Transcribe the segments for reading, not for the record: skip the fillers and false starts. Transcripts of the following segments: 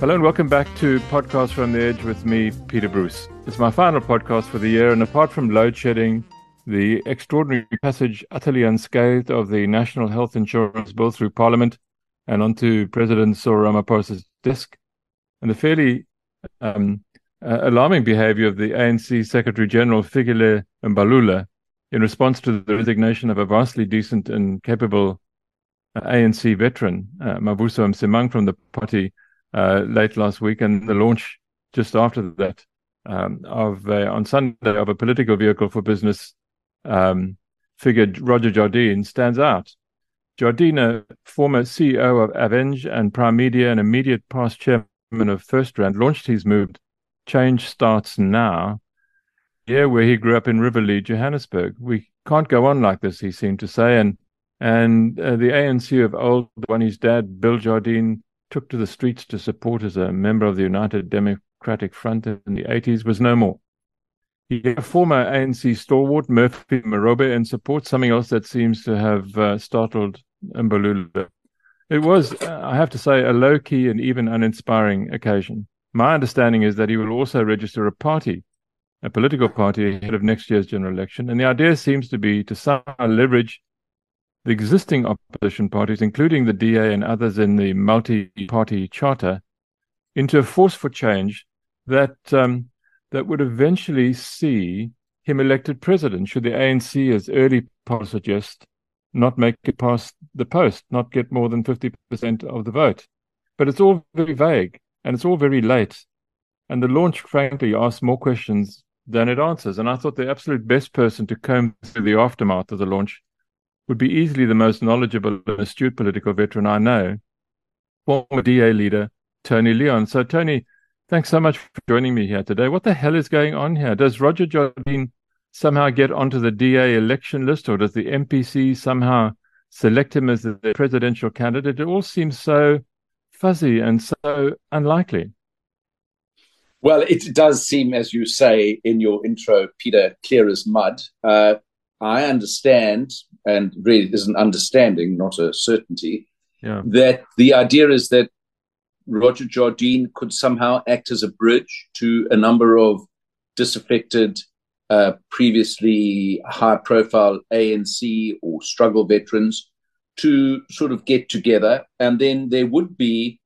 Hello and welcome back to Podcasts from the Edge with me, Peter Bruce. It's my final podcast for the year, and apart from load shedding, the extraordinary passage utterly unscathed of the National Health Insurance Bill through Parliament and onto President Cyril Ramaphosa's desk, and the fairly alarming behavior of the ANC Secretary-General Fikile Mbalula in response to the resignation of a vastly decent and capable ANC veteran, Mavuso Msimang, from the party late last week, and the launch just after that on Sunday of a political vehicle for business figure Roger Jardine stands out. Jardine, former CEO of Aveng and Primedia and immediate past chairman of Firstrand, launched his move Change Starts Now, here where he grew up in Riverlea, Johannesburg. We can't go on like this, he seemed to say, and the ANC of old, when his dad, Bill Jardine, took to the streets to support as a member of the United Democratic Front in the 80s was no more. He had a former ANC stalwart, Murphy Morobe, and support, something else that seems to have startled Mbalula. It was, I have to say, a low-key and even uninspiring occasion. My understanding is that he will also register a political party ahead of next year's general election, and the idea seems to be to somehow leverage the existing opposition parties, including the DA and others in the multi-party charter, into a force for change that would eventually see him elected president, should the ANC, as early polls suggest, not make it past the post, not get more than 50% of the vote. But it's all very vague, and it's all very late. And the launch, frankly, asks more questions than it answers. And I thought the absolute best person to comb through the aftermath of the launch would be easily the most knowledgeable and astute political veteran I know, former DA leader Tony Leon. So, Tony, thanks so much for joining me here today. What the hell is going on here? Does Roger Jardine somehow get onto the DA election list, or does the MPC somehow select him as the presidential candidate? It all seems so fuzzy and so unlikely. Well, it does seem, as you say in your intro, Peter, clear as mud. I understand, and really is an understanding, not a certainty, that the idea is that Roger Jardine could somehow act as a bridge to a number of disaffected, previously high-profile ANC or struggle veterans to sort of get together. And then there would be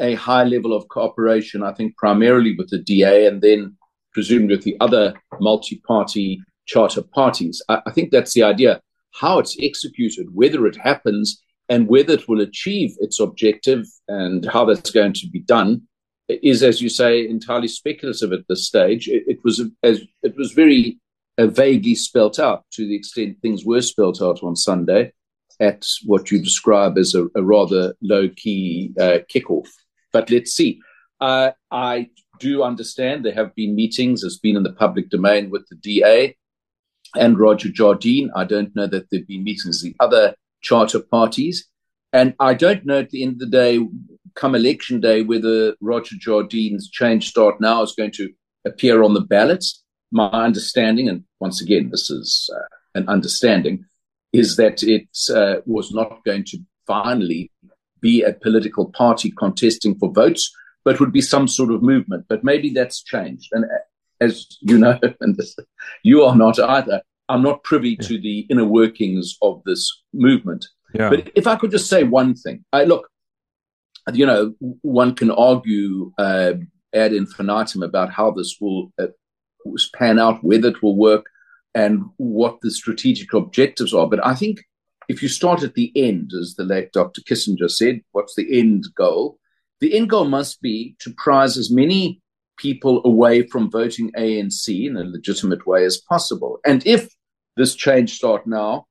a high level of cooperation, I think, primarily with the DA and then presumably with the other multi-party charter parties. I think that's the idea. How it's executed, whether it happens, and whether it will achieve its objective, and how that's going to be done, is, as you say, entirely speculative at this stage. It was very vaguely spelt out, to the extent things were spelt out on Sunday at what you describe as a rather low-key kickoff. But let's see. I do understand there have been meetings, it's been in the public domain, with the DA and Roger Jardine. I don't know that there have been meetings with the other charter parties. And I don't know at the end of the day, come election day, whether Roger Jardine's Change Start Now is going to appear on the ballot. My understanding, and once again, this is an understanding, is that it was not going to finally be a political party contesting for votes, but would be some sort of movement. But maybe that's changed. And as you know, and this, you are not either, I'm not privy to the inner workings of this movement. Yeah. But if I could just say one thing. Look, you know, one can argue ad infinitum about how this will pan out, whether it will work, and what the strategic objectives are. But I think if you start at the end, as the late Dr. Kissinger said, what's the end goal? The end goal must be to prize as many people away from voting ANC in a legitimate way as possible. And if this Change Starts Now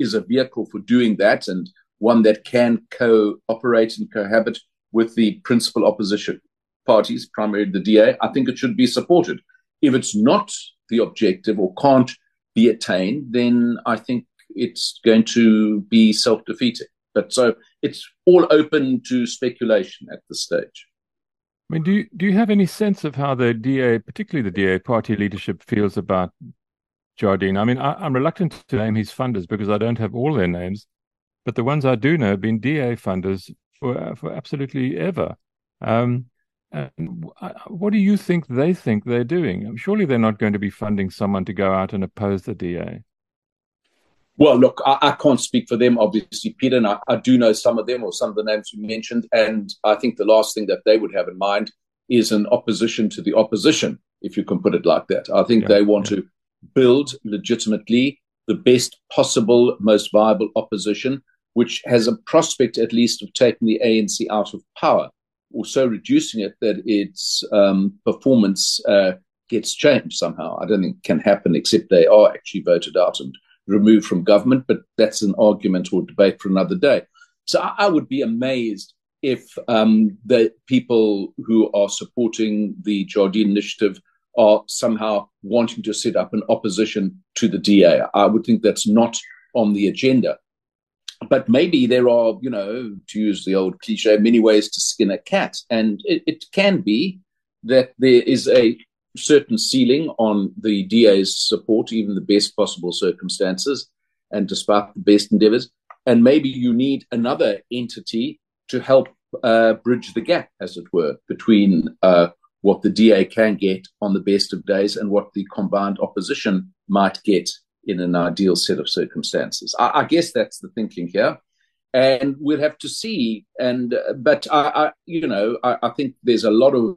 is a vehicle for doing that, and one that can cooperate and cohabit with the principal opposition parties, primarily the DA, I think it should be supported. If it's not the objective or can't be attained, then I think it's going to be self-defeating. But so it's all open to speculation at this stage. I mean, do you have any sense of how the DA, particularly the DA party leadership, feels about Jardine? I mean, I'm reluctant to name his funders because I don't have all their names, but the ones I do know have been DA funders for absolutely ever. And what do you think they're doing? Surely they're not going to be funding someone to go out and oppose the DA. Well, look, I can't speak for them, obviously, Peter, and I do know some of them or some of the names you mentioned, and I think the last thing that they would have in mind is an opposition to the opposition, if you can put it like that. I think they want to build legitimately the best possible, most viable opposition, which has a prospect at least of taking the ANC out of power, or so reducing it that its performance gets changed somehow. I don't think it can happen except they are actually voted out and removed from government, but that's an argument or debate for another day. So I would be amazed if the people who are supporting the Jardine initiative are somehow wanting to set up an opposition to the DA. I would think that's not on the agenda. But maybe there are, you know, to use the old cliche, many ways to skin a cat. And it can be that there is a certain ceiling on the DA's support, even the best possible circumstances, and despite the best endeavors. And maybe you need another entity to help bridge the gap, as it were, between what the DA can get on the best of days and what the combined opposition might get in an ideal set of circumstances. I guess that's the thinking here. And we'll have to see. And but, I you know, I think there's a lot of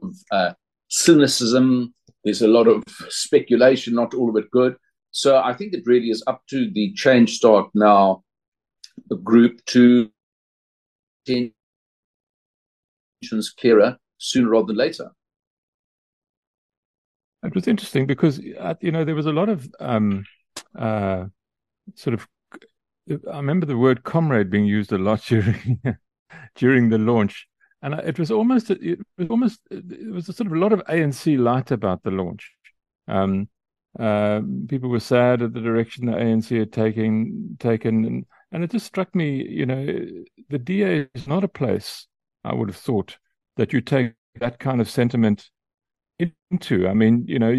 cynicism. There's a lot of speculation, not all of it good. So I think it really is up to the Change Start Now group to get intentions clearer sooner rather than later. It was interesting because, you know, there was a lot of I remember the word comrade being used a lot during the launch, and it was a sort of a lot of ANC light about the launch. People were sad at the direction the ANC had taken, and it just struck me, you know, the DA is not a place I would have thought that you take that kind of sentiment into. I mean, you know,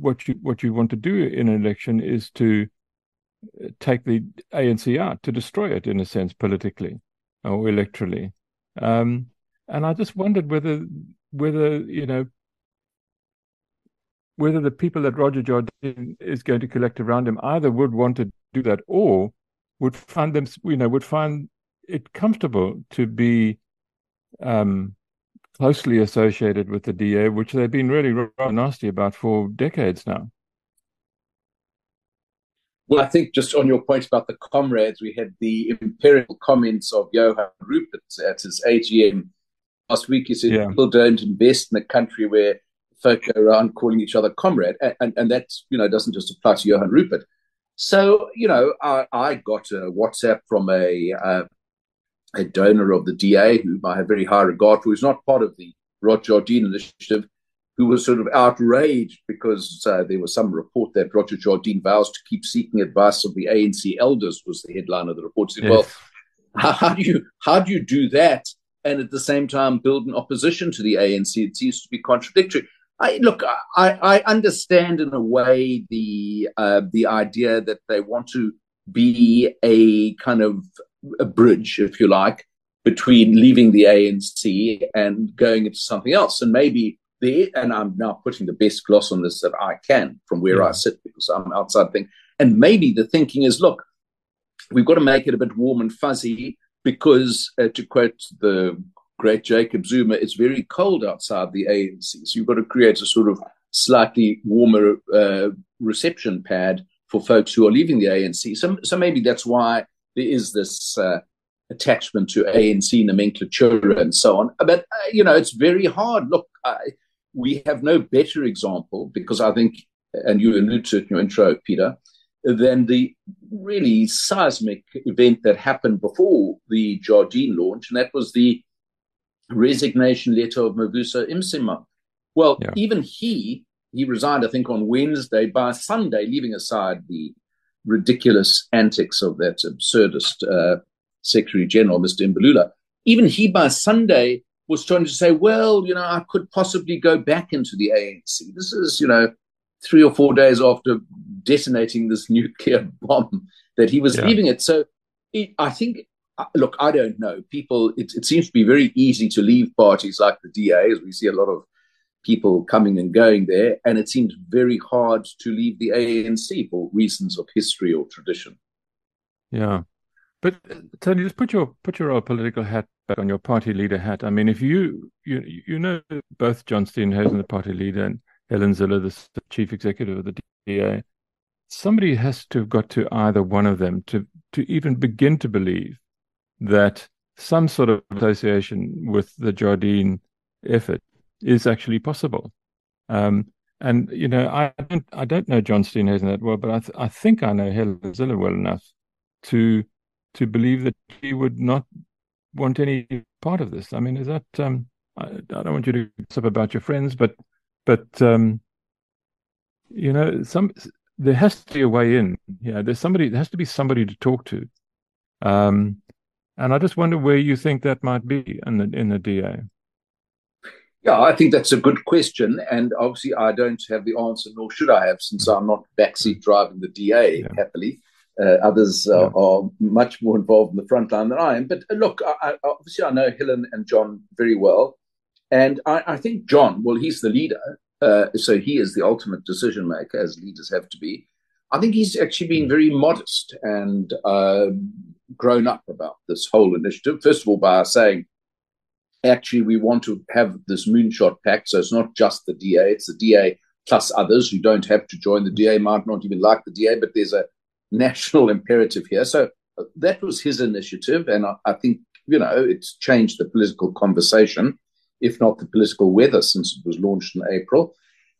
what you want to do in an election is to take the ANC out, to destroy it in a sense politically or electorally. And I just wondered whether the people that Roger Jardine is going to collect around him either would want to do that or would find it comfortable to be closely associated with the DA, which they've been really rather nasty about for decades now. Well, I think just on your point about the comrades, we had the imperial comments of Johan Rupert at his AGM last week. He said, people don't invest in a country where folk go around calling each other comrade. And that, you know, doesn't just apply to Johan Rupert. So, you know, I got a WhatsApp from a donor of the DA, whom I have very high regard for, who's not part of the Roger Jardine initiative, who was sort of outraged because there was some report that Roger Jardine vows to keep seeking advice of the ANC elders, was the headline of the report. He said, well, how do you do that and at the same time build an opposition to the ANC? It seems to be contradictory. I understand in a way the idea that they want to be a kind of a bridge, if you like, between leaving the ANC and going into something else. And maybe and I'm now putting the best gloss on this that I can from where I sit, because I'm outside thing. And maybe the thinking is, look, we've got to make it a bit warm and fuzzy because, to quote the great Jacob Zuma, it's very cold outside the ANC. So you've got to create a sort of slightly warmer reception pad for folks who are leaving the ANC. So maybe that's why there is this attachment to ANC nomenclature and so on. But, you know, it's very hard. Look, we have no better example, because I think, and you alluded to it in your intro, Peter, than the really seismic event that happened before the Jardine launch, and that was the resignation letter of Mavuso Msimang. Well, even he resigned, I think, on Wednesday. By Sunday, leaving aside the ridiculous antics of that absurdist Secretary General, Mr. Mbalula, even he by Sunday was trying to say, well, you know, I could possibly go back into the ANC. This is, you know, 3 or 4 days after detonating this nuclear bomb that he was leaving it. So I think Look, I don't know. People, it seems to be very easy to leave parties like the DA, as we see a lot of people coming and going there, and it seems very hard to leave the ANC for reasons of history or tradition. Yeah. But Tony, just put your old political hat back on, your party leader hat. I mean, if you know both John Steenhuisen, the party leader, and Helen Zille, the chief executive of the DA, somebody has to have got to either one of them to even begin to believe that some sort of association with the Jardine effort is actually possible. And you know, I don't know John Steenhuisen that well, but I think I know Helen Zille well enough to believe that he would not want any part of this. I mean, is that? I don't want you to gossip about your friends, but you know, there has to be a way in. Yeah, there has to be somebody to talk to, and I just wonder where you think that might be in the DA. Yeah, I think that's a good question, and obviously I don't have the answer, nor should I have, since I'm not backseat driving the DA happily. Others are much more involved in the front line than I am. But look, obviously I know Helen and John very well. And I think John, well, he's the leader. So he is the ultimate decision maker, as leaders have to be. I think he's actually been very modest and grown up about this whole initiative. First of all, by saying, actually, we want to have this moonshot pact. So it's not just the DA. It's the DA plus others who don't have to join the DA, might not even like the DA, but there's a national imperative here. So that was his initiative, and I think, you know, it's changed the political conversation, if not the political weather, since it was launched in April.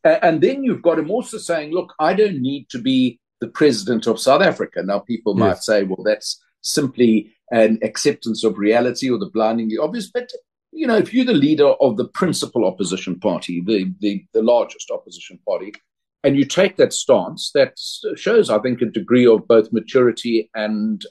And then you've got him also saying, look, I don't need to be the president of South Africa. Now, people might say, well, that's simply an acceptance of reality or the blindingly obvious. But, you know, if you're the leader of the principal opposition party, the largest opposition party, and you take that stance, that shows, I think, a degree of both maturity and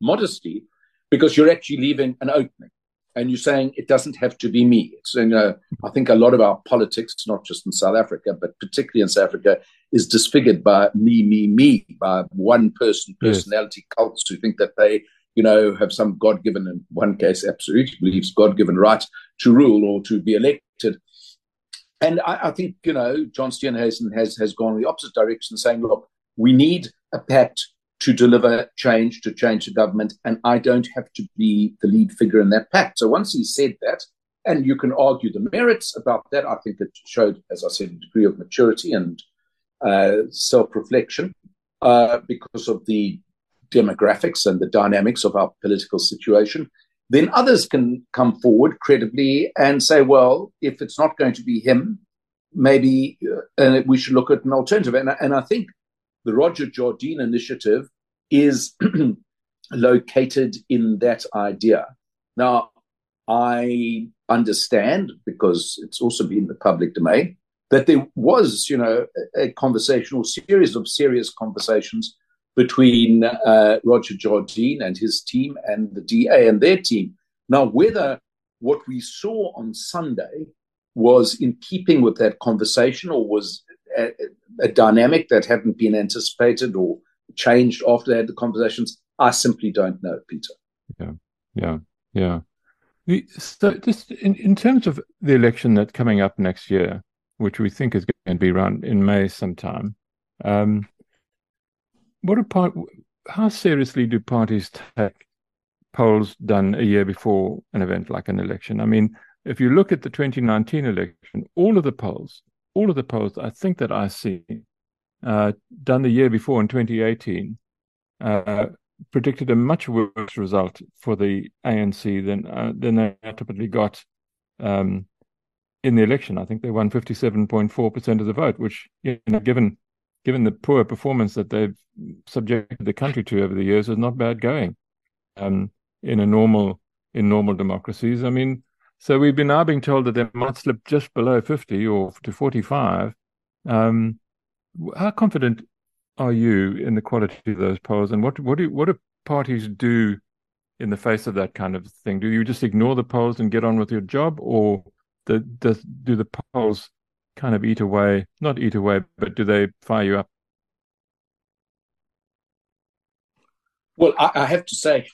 modesty, because you're actually leaving an opening. And you're saying it doesn't have to be me. So, you know, I think a lot of our politics, not just in South Africa, but particularly in South Africa, is disfigured by me, by one person, personality cults who think that they, you know, have some God-given, in one case absolutely believes God-given right to rule or to be elected. And I think, you know, John Steenhuisen has gone the opposite direction, saying, look, we need a pact to deliver change, to change the government, and I don't have to be the lead figure in that pact. So once he said that, and you can argue the merits about that, I think it showed, as I said, a degree of maturity and self-reflection because of the demographics and the dynamics of our political situation. Then others can come forward credibly and say, well, if it's not going to be him, maybe we should look at an alternative. And I think the Roger Jardine initiative is located in that idea. Now, I understand, because it's also been in the public domain, that there was, you know, a conversational series of serious conversations between Roger Jardine and his team and the DA and their team. Now, whether what we saw on Sunday was in keeping with that conversation or was a dynamic that hadn't been anticipated or changed after they had the conversations, I simply don't know, Peter. Yeah. So just in terms of the election that's coming up next year, which we think is going to be around in May sometime, how seriously do parties take polls done a year before an event like an election? I mean, if you look at the 2019 election, all of the polls I think that I see done the year before in 2018 predicted a much worse result for the ANC than they ultimately got in the election. I think they won 57.4% of the vote, which, you know, given the poor performance that they've subjected the country to over the years, is not bad going in normal democracies. I mean, so we've been now being told that they might slip just below 50 or to 45. How confident are you in the quality of those polls, and what do parties do in the face of that kind of thing? Do you just ignore the polls and get on with your job, or do the polls kind of not eat away, but do they fire you up? Well, I have to say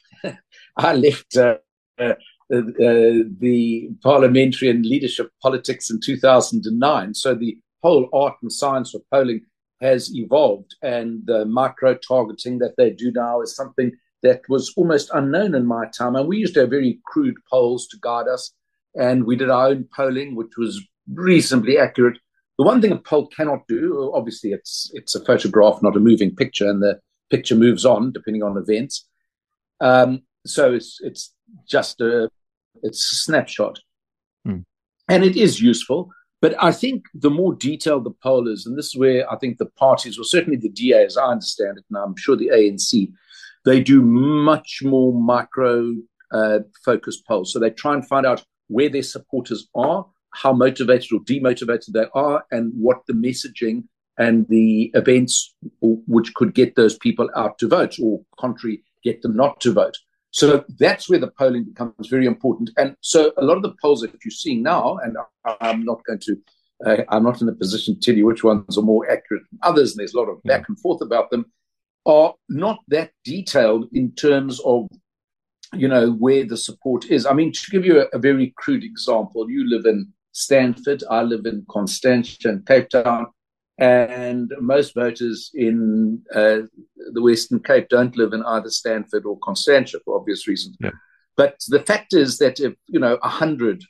I left the parliamentary and leadership politics in 2009. So the whole art and science of polling has evolved, and the micro-targeting that they do now is something that was almost unknown in my time. And we used to have very crude polls to guide us, and we did our own polling, which was reasonably accurate. The one thing a poll cannot do, obviously, it's a photograph, not a moving picture, and the picture moves on depending on events. So it's just a snapshot. Mm. And it is useful. But I think the more detailed the poll is, and this is where I think the parties, or certainly the DA as I understand it, and I'm sure the ANC, they do much more micro-focused polls. So they try and find out where their supporters are, how motivated or demotivated they are, and what the messaging and the events which could get those people out to vote, or contrary, get them not to vote. So that's where the polling becomes very important. And so a lot of the polls that you're seeing now, and I'm not in a position to tell you which ones are more accurate than others, and there's a lot of back and forth about them, are not that detailed in terms of, you know, where the support is. I mean, to give you a very crude example, you live in Stanford, I live in Constantia and Cape Town, and most voters in the Western Cape don't live in either Stanford or Constantia for obvious reasons. Yeah. But the fact is that if, 100%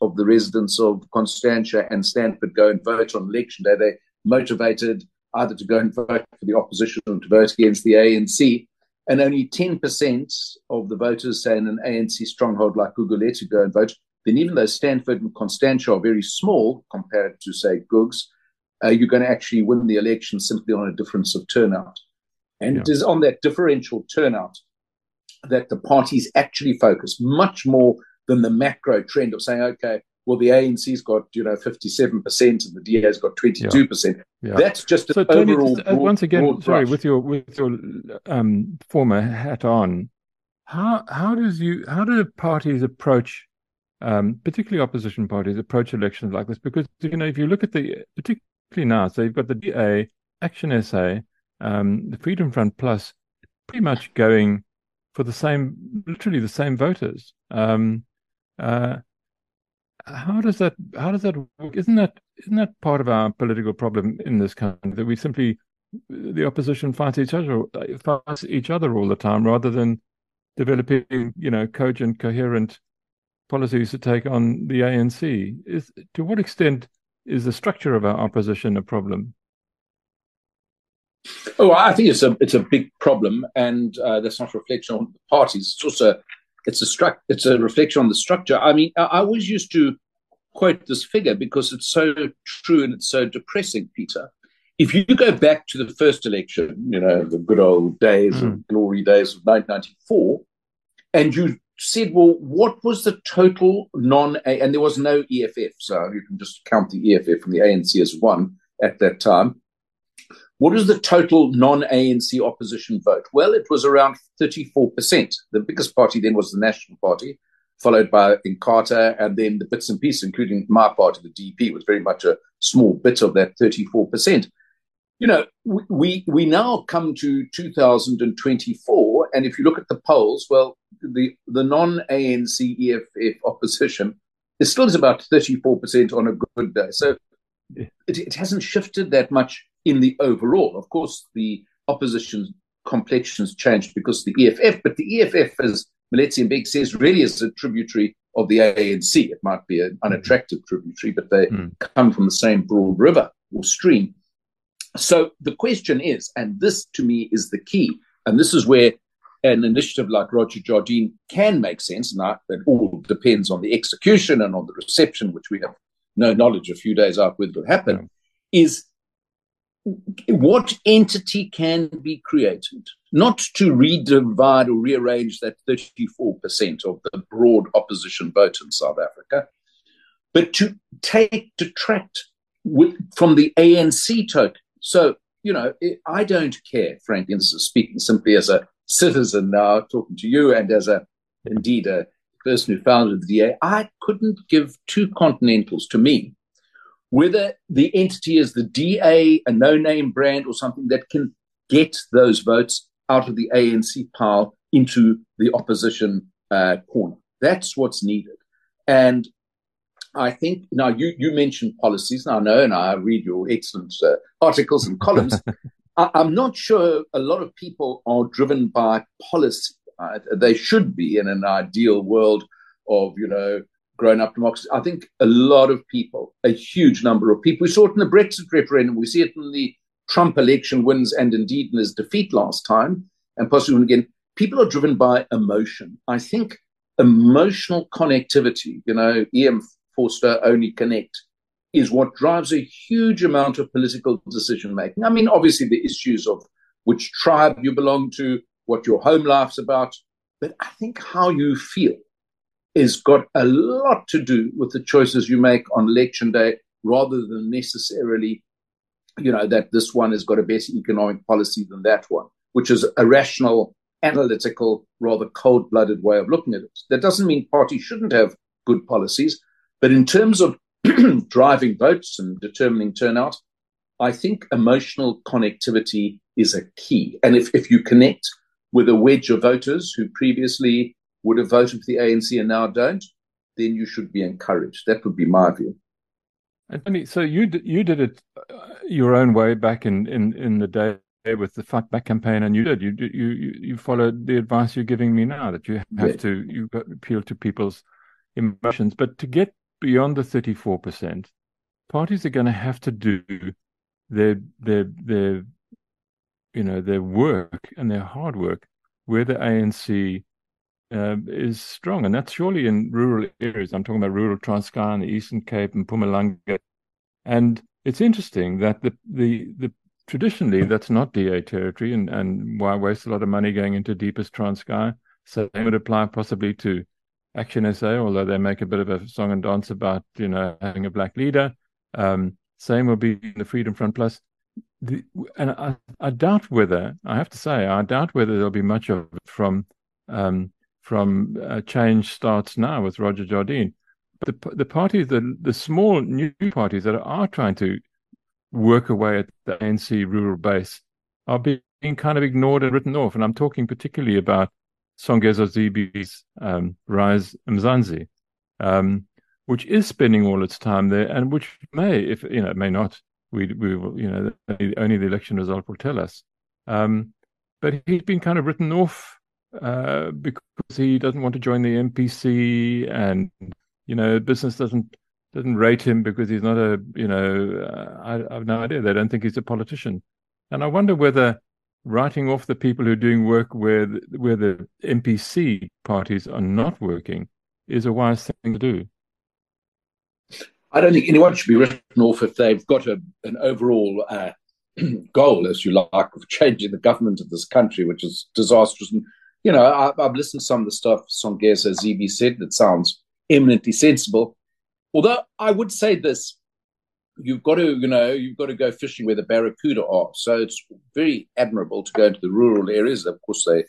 of the residents of Constantia and Stanford go and vote on election day, they're motivated either to go and vote for the opposition or to vote against the ANC. And only 10% of the voters, say, in an ANC stronghold like Gugulethu go and vote, then even though Stanford and Constantia are very small compared to, say, Gugs, you're going to actually win the election simply on a difference of turnout. And it is on that differential turnout that the parties actually focus much more than the macro trend of saying, okay, well, the ANC's got, 57% and the DA's got 22%. Yeah. Yeah. That's just so, Tony, overall just, broad, once again, broad sorry, brush. with your former hat on, how do parties approach, particularly opposition parties, approach elections like this? Because if you look at particularly now, so you've got the DA, Action SA, the Freedom Front Plus, pretty much going for literally the same voters. How does that work? Isn't that part of our political problem in this country, that we simply, the opposition fights each other all the time, rather than developing cogent, coherent policies to take on the ANC? To what extent is the structure of our opposition a problem? Oh, I think it's a big problem, and that's not a reflection on the parties. It's also it's a reflection on the structure. I mean, I always used to quote this figure because it's so true and it's so depressing, Peter. If you go back to the first election, the good old days and glory days of 1994, and you said, well, what was the total and there was no EFF, so you can just count the EFF and the ANC as one at that time. What was the total non-ANC opposition vote? Well, it was around 34%. The biggest party then was the National Party, followed by Inkatha, and then the bits and pieces, including my party, the DP, was very much a small bit of that 34%. We now come to 2024, and if you look at the polls, well, the non-ANC EFF opposition, it still is about 34% on a good day. So it hasn't shifted that much in the overall. Of course, the opposition complexions changed because of the EFF, but the EFF, as Moeletsi Mbeki says, really is a tributary of the ANC. It might be an unattractive tributary, but they come from the same broad river or stream. So the question is, and this to me is the key, and this is where an initiative like Roger Jardine can make sense, and it all depends on the execution and on the reception, which we have no knowledge a few days after it will happen, is what entity can be created, not to redivide or rearrange that 34% of the broad opposition vote in South Africa, but to detract from the ANC token. So, I don't care, frankly, speaking simply as a citizen now, talking to you, and as indeed a person who founded the DA, I couldn't give two continentals to me whether the entity is the DA, a no-name brand, or something that can get those votes out of the ANC pile into the opposition corner. That's what's needed. And I think now you mentioned policies. Now, I know, and I read your excellent articles and columns. I'm not sure a lot of people are driven by policy. Right? They should be in an ideal world of, grown-up democracy. I think a lot of people, a huge number of people, we saw it in the Brexit referendum, we see it in the Trump election wins and indeed in his defeat last time, and possibly again, people are driven by emotion. I think emotional connectivity, E.M. Forster, only connect, is what drives a huge amount of political decision-making. I mean, obviously the issues of which tribe you belong to, what your home life's about, but I think how you feel is got a lot to do with the choices you make on election day rather than necessarily, that this one has got a better economic policy than that one, which is a rational, analytical, rather cold-blooded way of looking at it. That doesn't mean parties shouldn't have good policies, but in terms of driving votes and determining turnout, I think emotional connectivity is a key. And if you connect with a wedge of voters who previously would have voted for the ANC and now don't, then you should be encouraged. That would be my view. Tony, so you did it your own way back in the day with the Fight Back campaign, and you followed the advice you're giving me now, that you have to appeal to people's emotions. But to get beyond the 34%, parties are going to have to do their work and their hard work where the ANC is strong, and that's surely in rural areas. I'm talking about rural Transkei and the Eastern Cape and Mpumalanga. And it's interesting that the traditionally that's not DA territory, and why waste a lot of money going into deepest Transkei? So they would apply possibly to Action SA, although they make a bit of a song and dance about having a black leader. Same will be in the Freedom Front Plus. I doubt whether there'll be much of it from Change Starts Now with Roger Jardine. But the parties, the small new parties that are trying to work away at the ANC rural base are being kind of ignored and written off. And I'm talking particularly about Songezo Zibi's Rise Mzansi, which is spending all its time there, and which may, if it may not, we will, only the election result will tell us. But he's been kind of written off because he doesn't want to join the MPC, and business doesn't rate him because he's not a I have no idea. They don't think he's a politician, and I wonder whether writing off the people who are doing work where the MPC parties are not working is a wise thing to do. I don't think anyone should be written off if they've got an overall goal, as you like, of changing the government of this country, which is disastrous. And, I've listened to some of the stuff Songezo Zibi said that sounds eminently sensible. Although I would say this, you've got to go fishing where the barracuda are. So it's very admirable to go into the rural areas. Of course, they're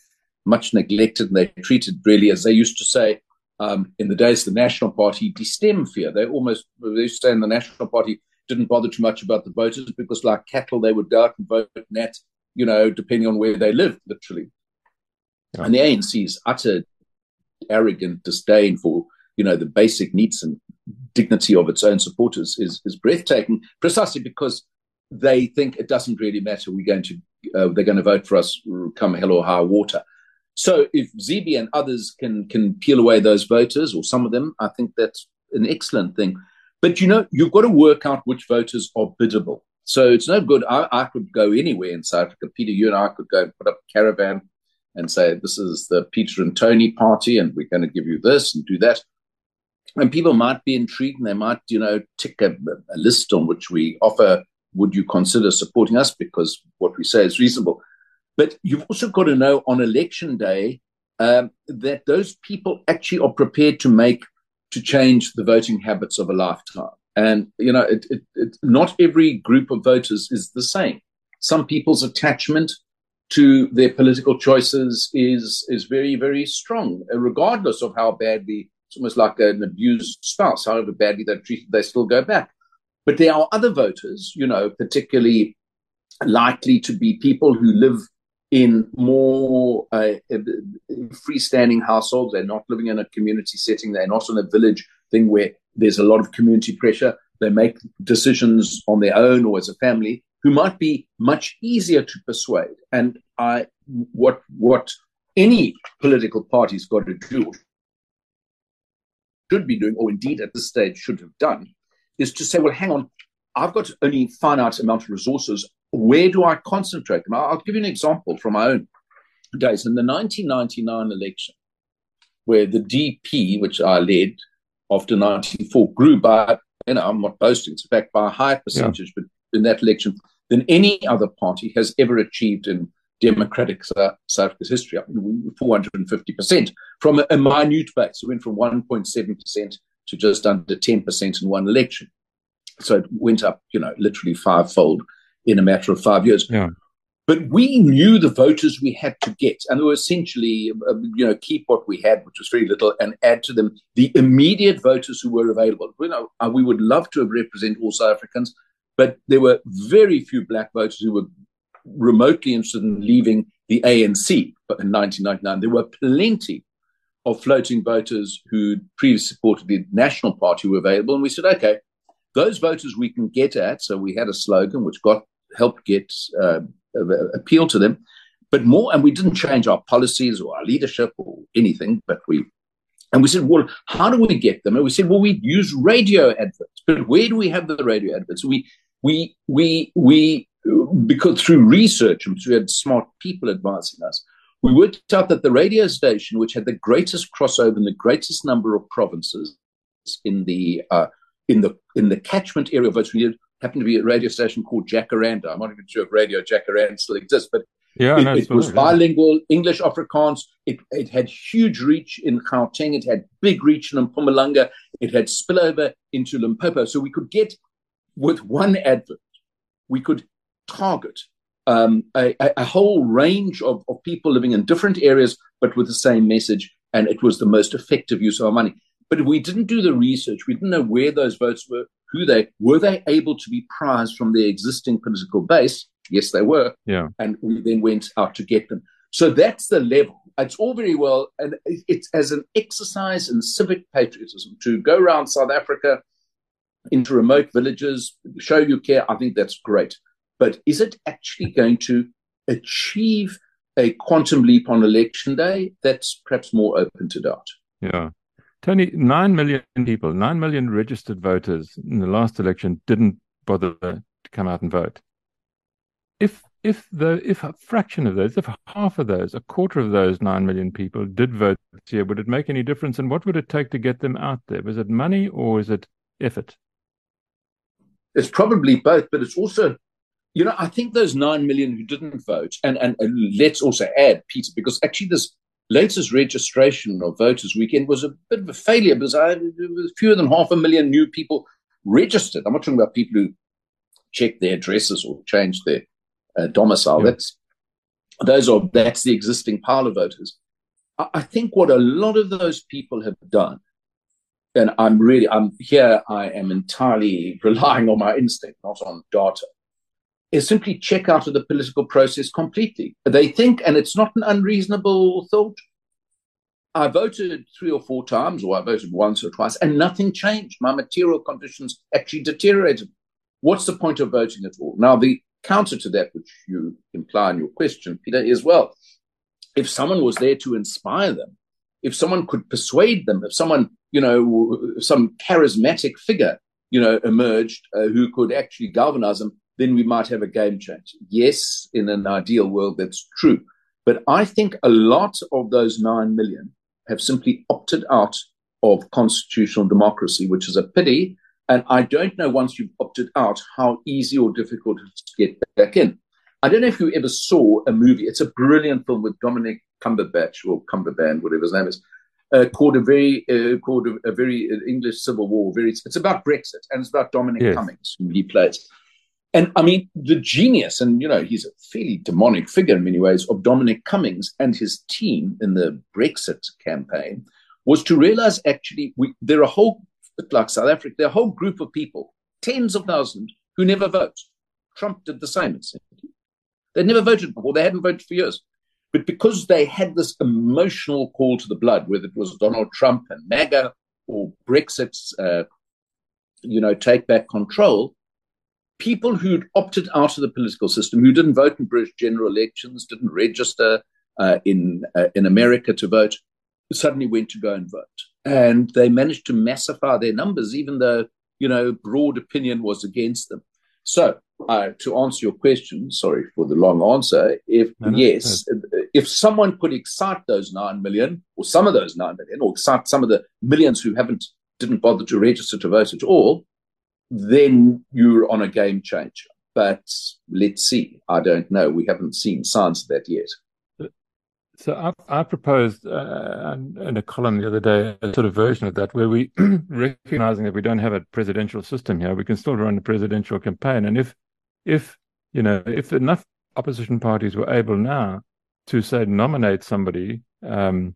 much neglected and they're treated really, as they used to say, in the days of the National Party, destemfear. They used to say in the National Party, didn't bother too much about the voters because like cattle, they would go out and vote net, depending on where they lived, literally. Yeah. And the ANC's utter arrogant disdain for, the basic needs and dignity of its own supporters is breathtaking, precisely because they think it doesn't really matter. They're going to vote for us come hell or high water. So if Zibi and others can peel away those voters, or some of them, I think that's an excellent thing. But, you've got to work out which voters are biddable. So it's no good. I could go anywhere in South Africa. Peter, you and I could go and put up a caravan and say, this is the Peter and Tony party, and we're going to give you this and do that. And people might be intrigued, and they might, tick a list on which we offer, would you consider supporting us? Because what we say is reasonable. But you've also got to know on election day that those people actually are prepared to change the voting habits of a lifetime. And, not every group of voters is the same. Some people's attachment to their political choices is very, very strong, regardless of how badly, it's almost like an abused spouse, however badly they're treated, they still go back. But there are other voters, particularly likely to be people who live in more freestanding households. They're not living in a community setting. They're not in a village thing where there's a lot of community pressure. They make decisions on their own or as a family, who might be much easier to persuade. And what any political party's got to do, should be doing, or indeed at this stage should have done, is to say, well, hang on, I've got only finite amount of resources. Where do I concentrate them? I'll give you an example from my own days. In the 1999 election, where the DP, which I led after 1994, grew by, I'm not boasting, it's in fact by a high percentage, but in that election, than any other party has ever achieved in democratic South Africa's history, 450% from a minute base. It went from 1.7% to just under 10% in one election. So it went up, literally fivefold in a matter of 5 years. Yeah. But we knew the voters we had to get, and they were essentially, keep what we had, which was very little, and add to them the immediate voters who were available. We would love to have represented all South Africans, but there were very few black voters who were remotely interested in leaving the ANC. But in 1999, there were plenty of floating voters who previously supported the National Party who were available, and we said, okay, those voters we can get at. So we had a slogan which helped get appeal to them, but more. And we didn't change our policies or our leadership or anything. And we said, well, how do we get them? And we said, well, we use radio adverts. But where do we have the radio adverts? We because through research, and we had smart people advising us, we worked out that the radio station which had the greatest crossover in the greatest number of provinces in the catchment area of votes, we happened to be a radio station called Jacaranda. I'm not even sure if Radio Jacaranda still exists, but it was bilingual, English, Afrikaans. It had huge reach in Gauteng. It had big reach in Mpumalanga. It had spillover into Limpopo. So we could get, with one advert, we could target a whole range of people living in different areas, but with the same message. And it was the most effective use of our money. But we didn't do the research. We didn't know where those votes were, who they were. They able to be prized from their existing political base? Yes, they were. Yeah. And we then went out to get them. So that's the level. It's all very well, and it's as an exercise in civic patriotism to go around South Africa into remote villages, show you care. I think that's great. But is it actually going to achieve a quantum leap on election day? That's perhaps more open to doubt. Yeah. Tony, 9 million people, 9 million registered voters in the last election didn't bother to come out and vote. If a fraction of those, if half of those, a quarter of those 9 million people did vote this year, would it make any difference? And what would it take to get them out there? Was it money or is it effort? It's probably both, but it's also, I think those 9 million who didn't vote, and let's also add, Peter, because actually this latest registration of voters weekend was a bit of a failure because fewer than 500,000 new people registered. I'm not talking about people who check their addresses or change their domicile. Yeah. That's the existing pile of voters. I think what a lot of those people have done, and I am entirely relying on my instinct, not on data, is simply check out of the political process completely. They think, and it's not an unreasonable thought, I voted 3 or 4 times, or I voted once or twice, and nothing changed. My material conditions actually deteriorated. What's the point of voting at all? Now, the counter to that, which you imply in your question, Peter, is, well, if someone was there to inspire them, if someone could persuade them, if someone, some charismatic figure, emerged who could actually galvanize them, then we might have a game change. Yes, in an ideal world, that's true. But I think a lot of those 9 million have simply opted out of constitutional democracy, which is a pity. And I don't know once you've opted out how easy or difficult it is to get back in. I don't know if you ever saw a movie. It's a brilliant film with Dominic Cumberbatch or Cumberband, whatever his name is, called a very English Civil War. It's about Brexit, and it's about Dominic Cummings, who he plays. And I mean, the genius, and he's a fairly demonic figure in many ways, of Dominic Cummings and his team in the Brexit campaign was to realize actually there are there are a whole group of people, tens of thousands, who never vote. Trump did the same, essentially. They'd never voted before. They hadn't voted for years. But because they had this emotional call to the blood, whether it was Donald Trump and MAGA or Brexit's, take back control, people who'd opted out of the political system, who didn't vote in British general elections, didn't register in America to vote, suddenly went to go and vote. And they managed to massify their numbers, even though, broad opinion was against them. So to answer your question, sorry for the long answer, if someone could excite those 9 million or some of those 9 million or excite some of the millions who didn't bother to register to vote at all, then you're on a game changer. But let's see. I don't know. We haven't seen signs of that yet. So I proposed in a column the other day a sort of version of that, where we recognizing that we don't have a presidential system here, we can still run a presidential campaign. And if enough opposition parties were able now to, say, nominate somebody and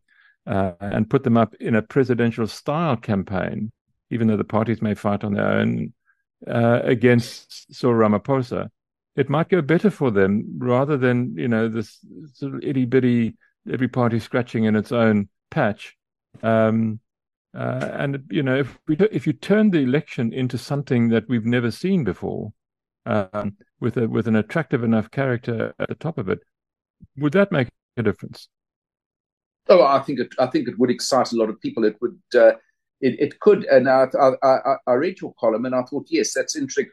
put them up in a presidential style campaign, even though the parties may fight on their own against Cyril Ramaphosa, it might go better for them rather than this sort of itty bitty. Every party scratching in its own patch, if you turn the election into something that we've never seen before, with an attractive enough character at the top of it, would that make a difference? Oh, I think it would excite a lot of people. It would, it could. And I read your column and I thought, yes, that's interesting,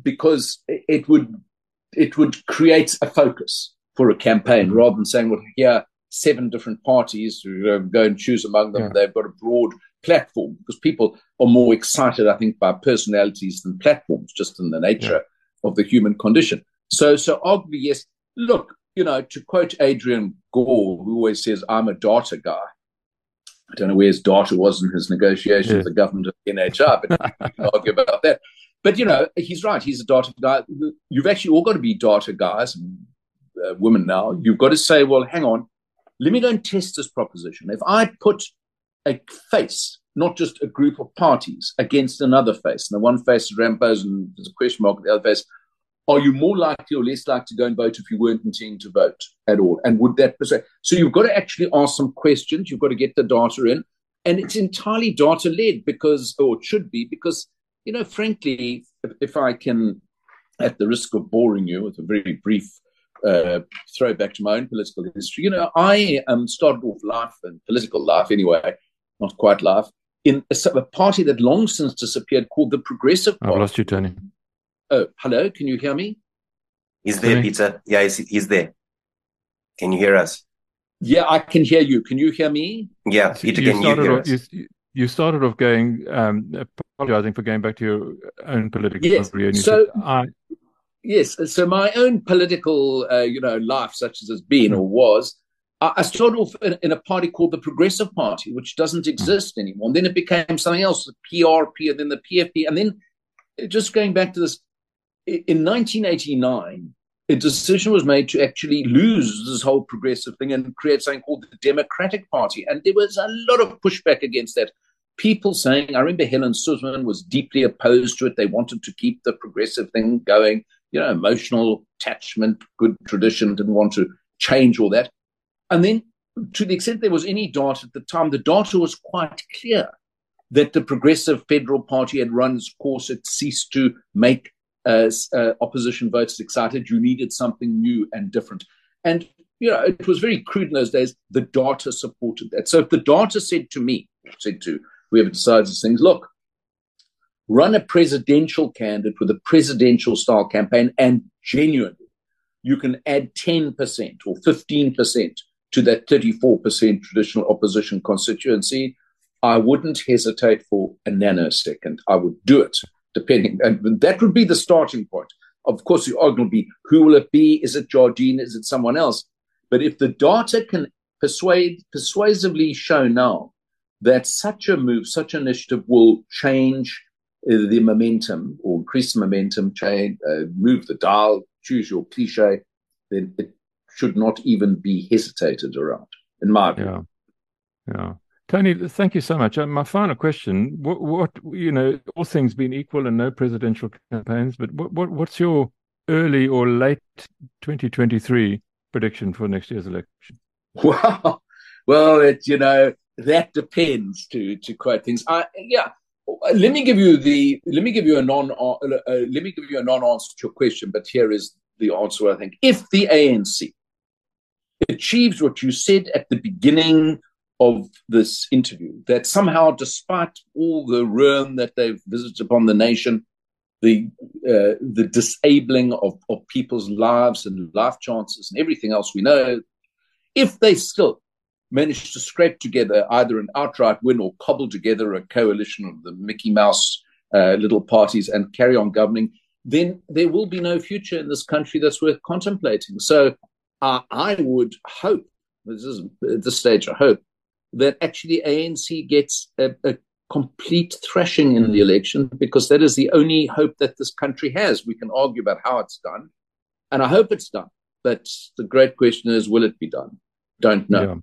because it would create a focus for a campaign, rather than saying, well, here, 7 different parties, go and choose among them. Yeah. They've got a broad platform, because people are more excited, I think, by personalities than platforms, just in the nature of the human condition. So arguably, yes, look, to quote Adrian Gore, who always says, I'm a data guy. I don't know where his data was in his negotiations with the government of NHR, but you can argue about that. But, he's right. He's a data guy. You've actually all got to be data guys, women now. You've got to say, well, hang on, let me go and test this proposition. If I put a face, not just a group of parties, against another face, and the one face is Ramaphosa and there's a question mark at the other face, are you more likely or less likely to go and vote if you weren't intending to vote at all? And would that... So you've got to actually ask some questions. You've got to get the data in. And it's entirely data-led or it should be, because, frankly, if I can, at the risk of boring you with a very brief throwback to my own political history. I started off life, and political life anyway, not quite life, in a party that long since disappeared called the Progressive Party. I've lost you, Tony. Oh, hello, can you hear me? He's there, Peter. Yeah, he's there. Can you hear us? Yeah, I can hear you. Can you hear me? Yeah, Peter, can you hear us? You started off going, apologizing for going back to your own political career. Yes, Yes, so my own political, life, such as it's been or was, I started off in a party called the Progressive Party, which doesn't exist anymore. And then it became something else, the PRP, and then the PFP. And then, just going back to this, in 1989, a decision was made to actually lose this whole progressive thing and create something called the Democratic Party. And there was a lot of pushback against that. People saying, I remember Helen Suzman was deeply opposed to it. They wanted to keep the progressive thing going. Emotional attachment, good tradition, didn't want to change all that. And then, to the extent there was any data at the time, the data was quite clear that the Progressive Federal Party had run its course. It ceased to make opposition votes excited. You needed something new and different. And, it was very crude in those days. The data supported that. So if the data said to me, said to whoever decides these things, look, run a presidential candidate with a presidential-style campaign, and genuinely, you can add 10% or 15% to that 34% traditional opposition constituency, I wouldn't hesitate for a nanosecond. I would do it, depending. And that would be the starting point. Of course, the argument will be, who will it be? Is it Jardine? Is it someone else? But if the data can persuasively show now that such a move, such an initiative will change the momentum or increase the momentum, change, move the dial, choose your cliche, then it should not even be hesitated around, in my opinion. Yeah. Tony, thank you so much. My final question, what all things being equal and no presidential campaigns, but what's your early or late 2023 prediction for next year's election? Wow. Well, that depends, to quote things. Let me give you a non-answer to your question, but here is the answer, I think. If the ANC achieves what you said at the beginning of this interview, that somehow, despite all the ruin that they've visited upon the nation, the disabling of people's lives and life chances and everything else we know, if they still manage to scrape together either an outright win or cobble together a coalition of the Mickey Mouse little parties and carry on governing, then there will be no future in this country that's worth contemplating. So I would hope, this is, at this stage I hope, that actually ANC gets a complete thrashing in the election, because that is the only hope that this country has. We can argue about how it's done, and I hope it's done. But the great question is, will it be done? Don't know. Yeah.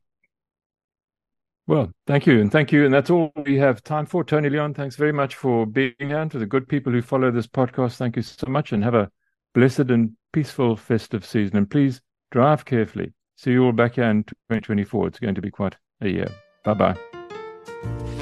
Well, thank you. And thank you. And that's all we have time for. Tony Leon, thanks very much for being here. And to the good people who follow this podcast, thank you so much, and have a blessed and peaceful festive season. And please drive carefully. See you all back here in 2024. It's going to be quite a year. Bye-bye.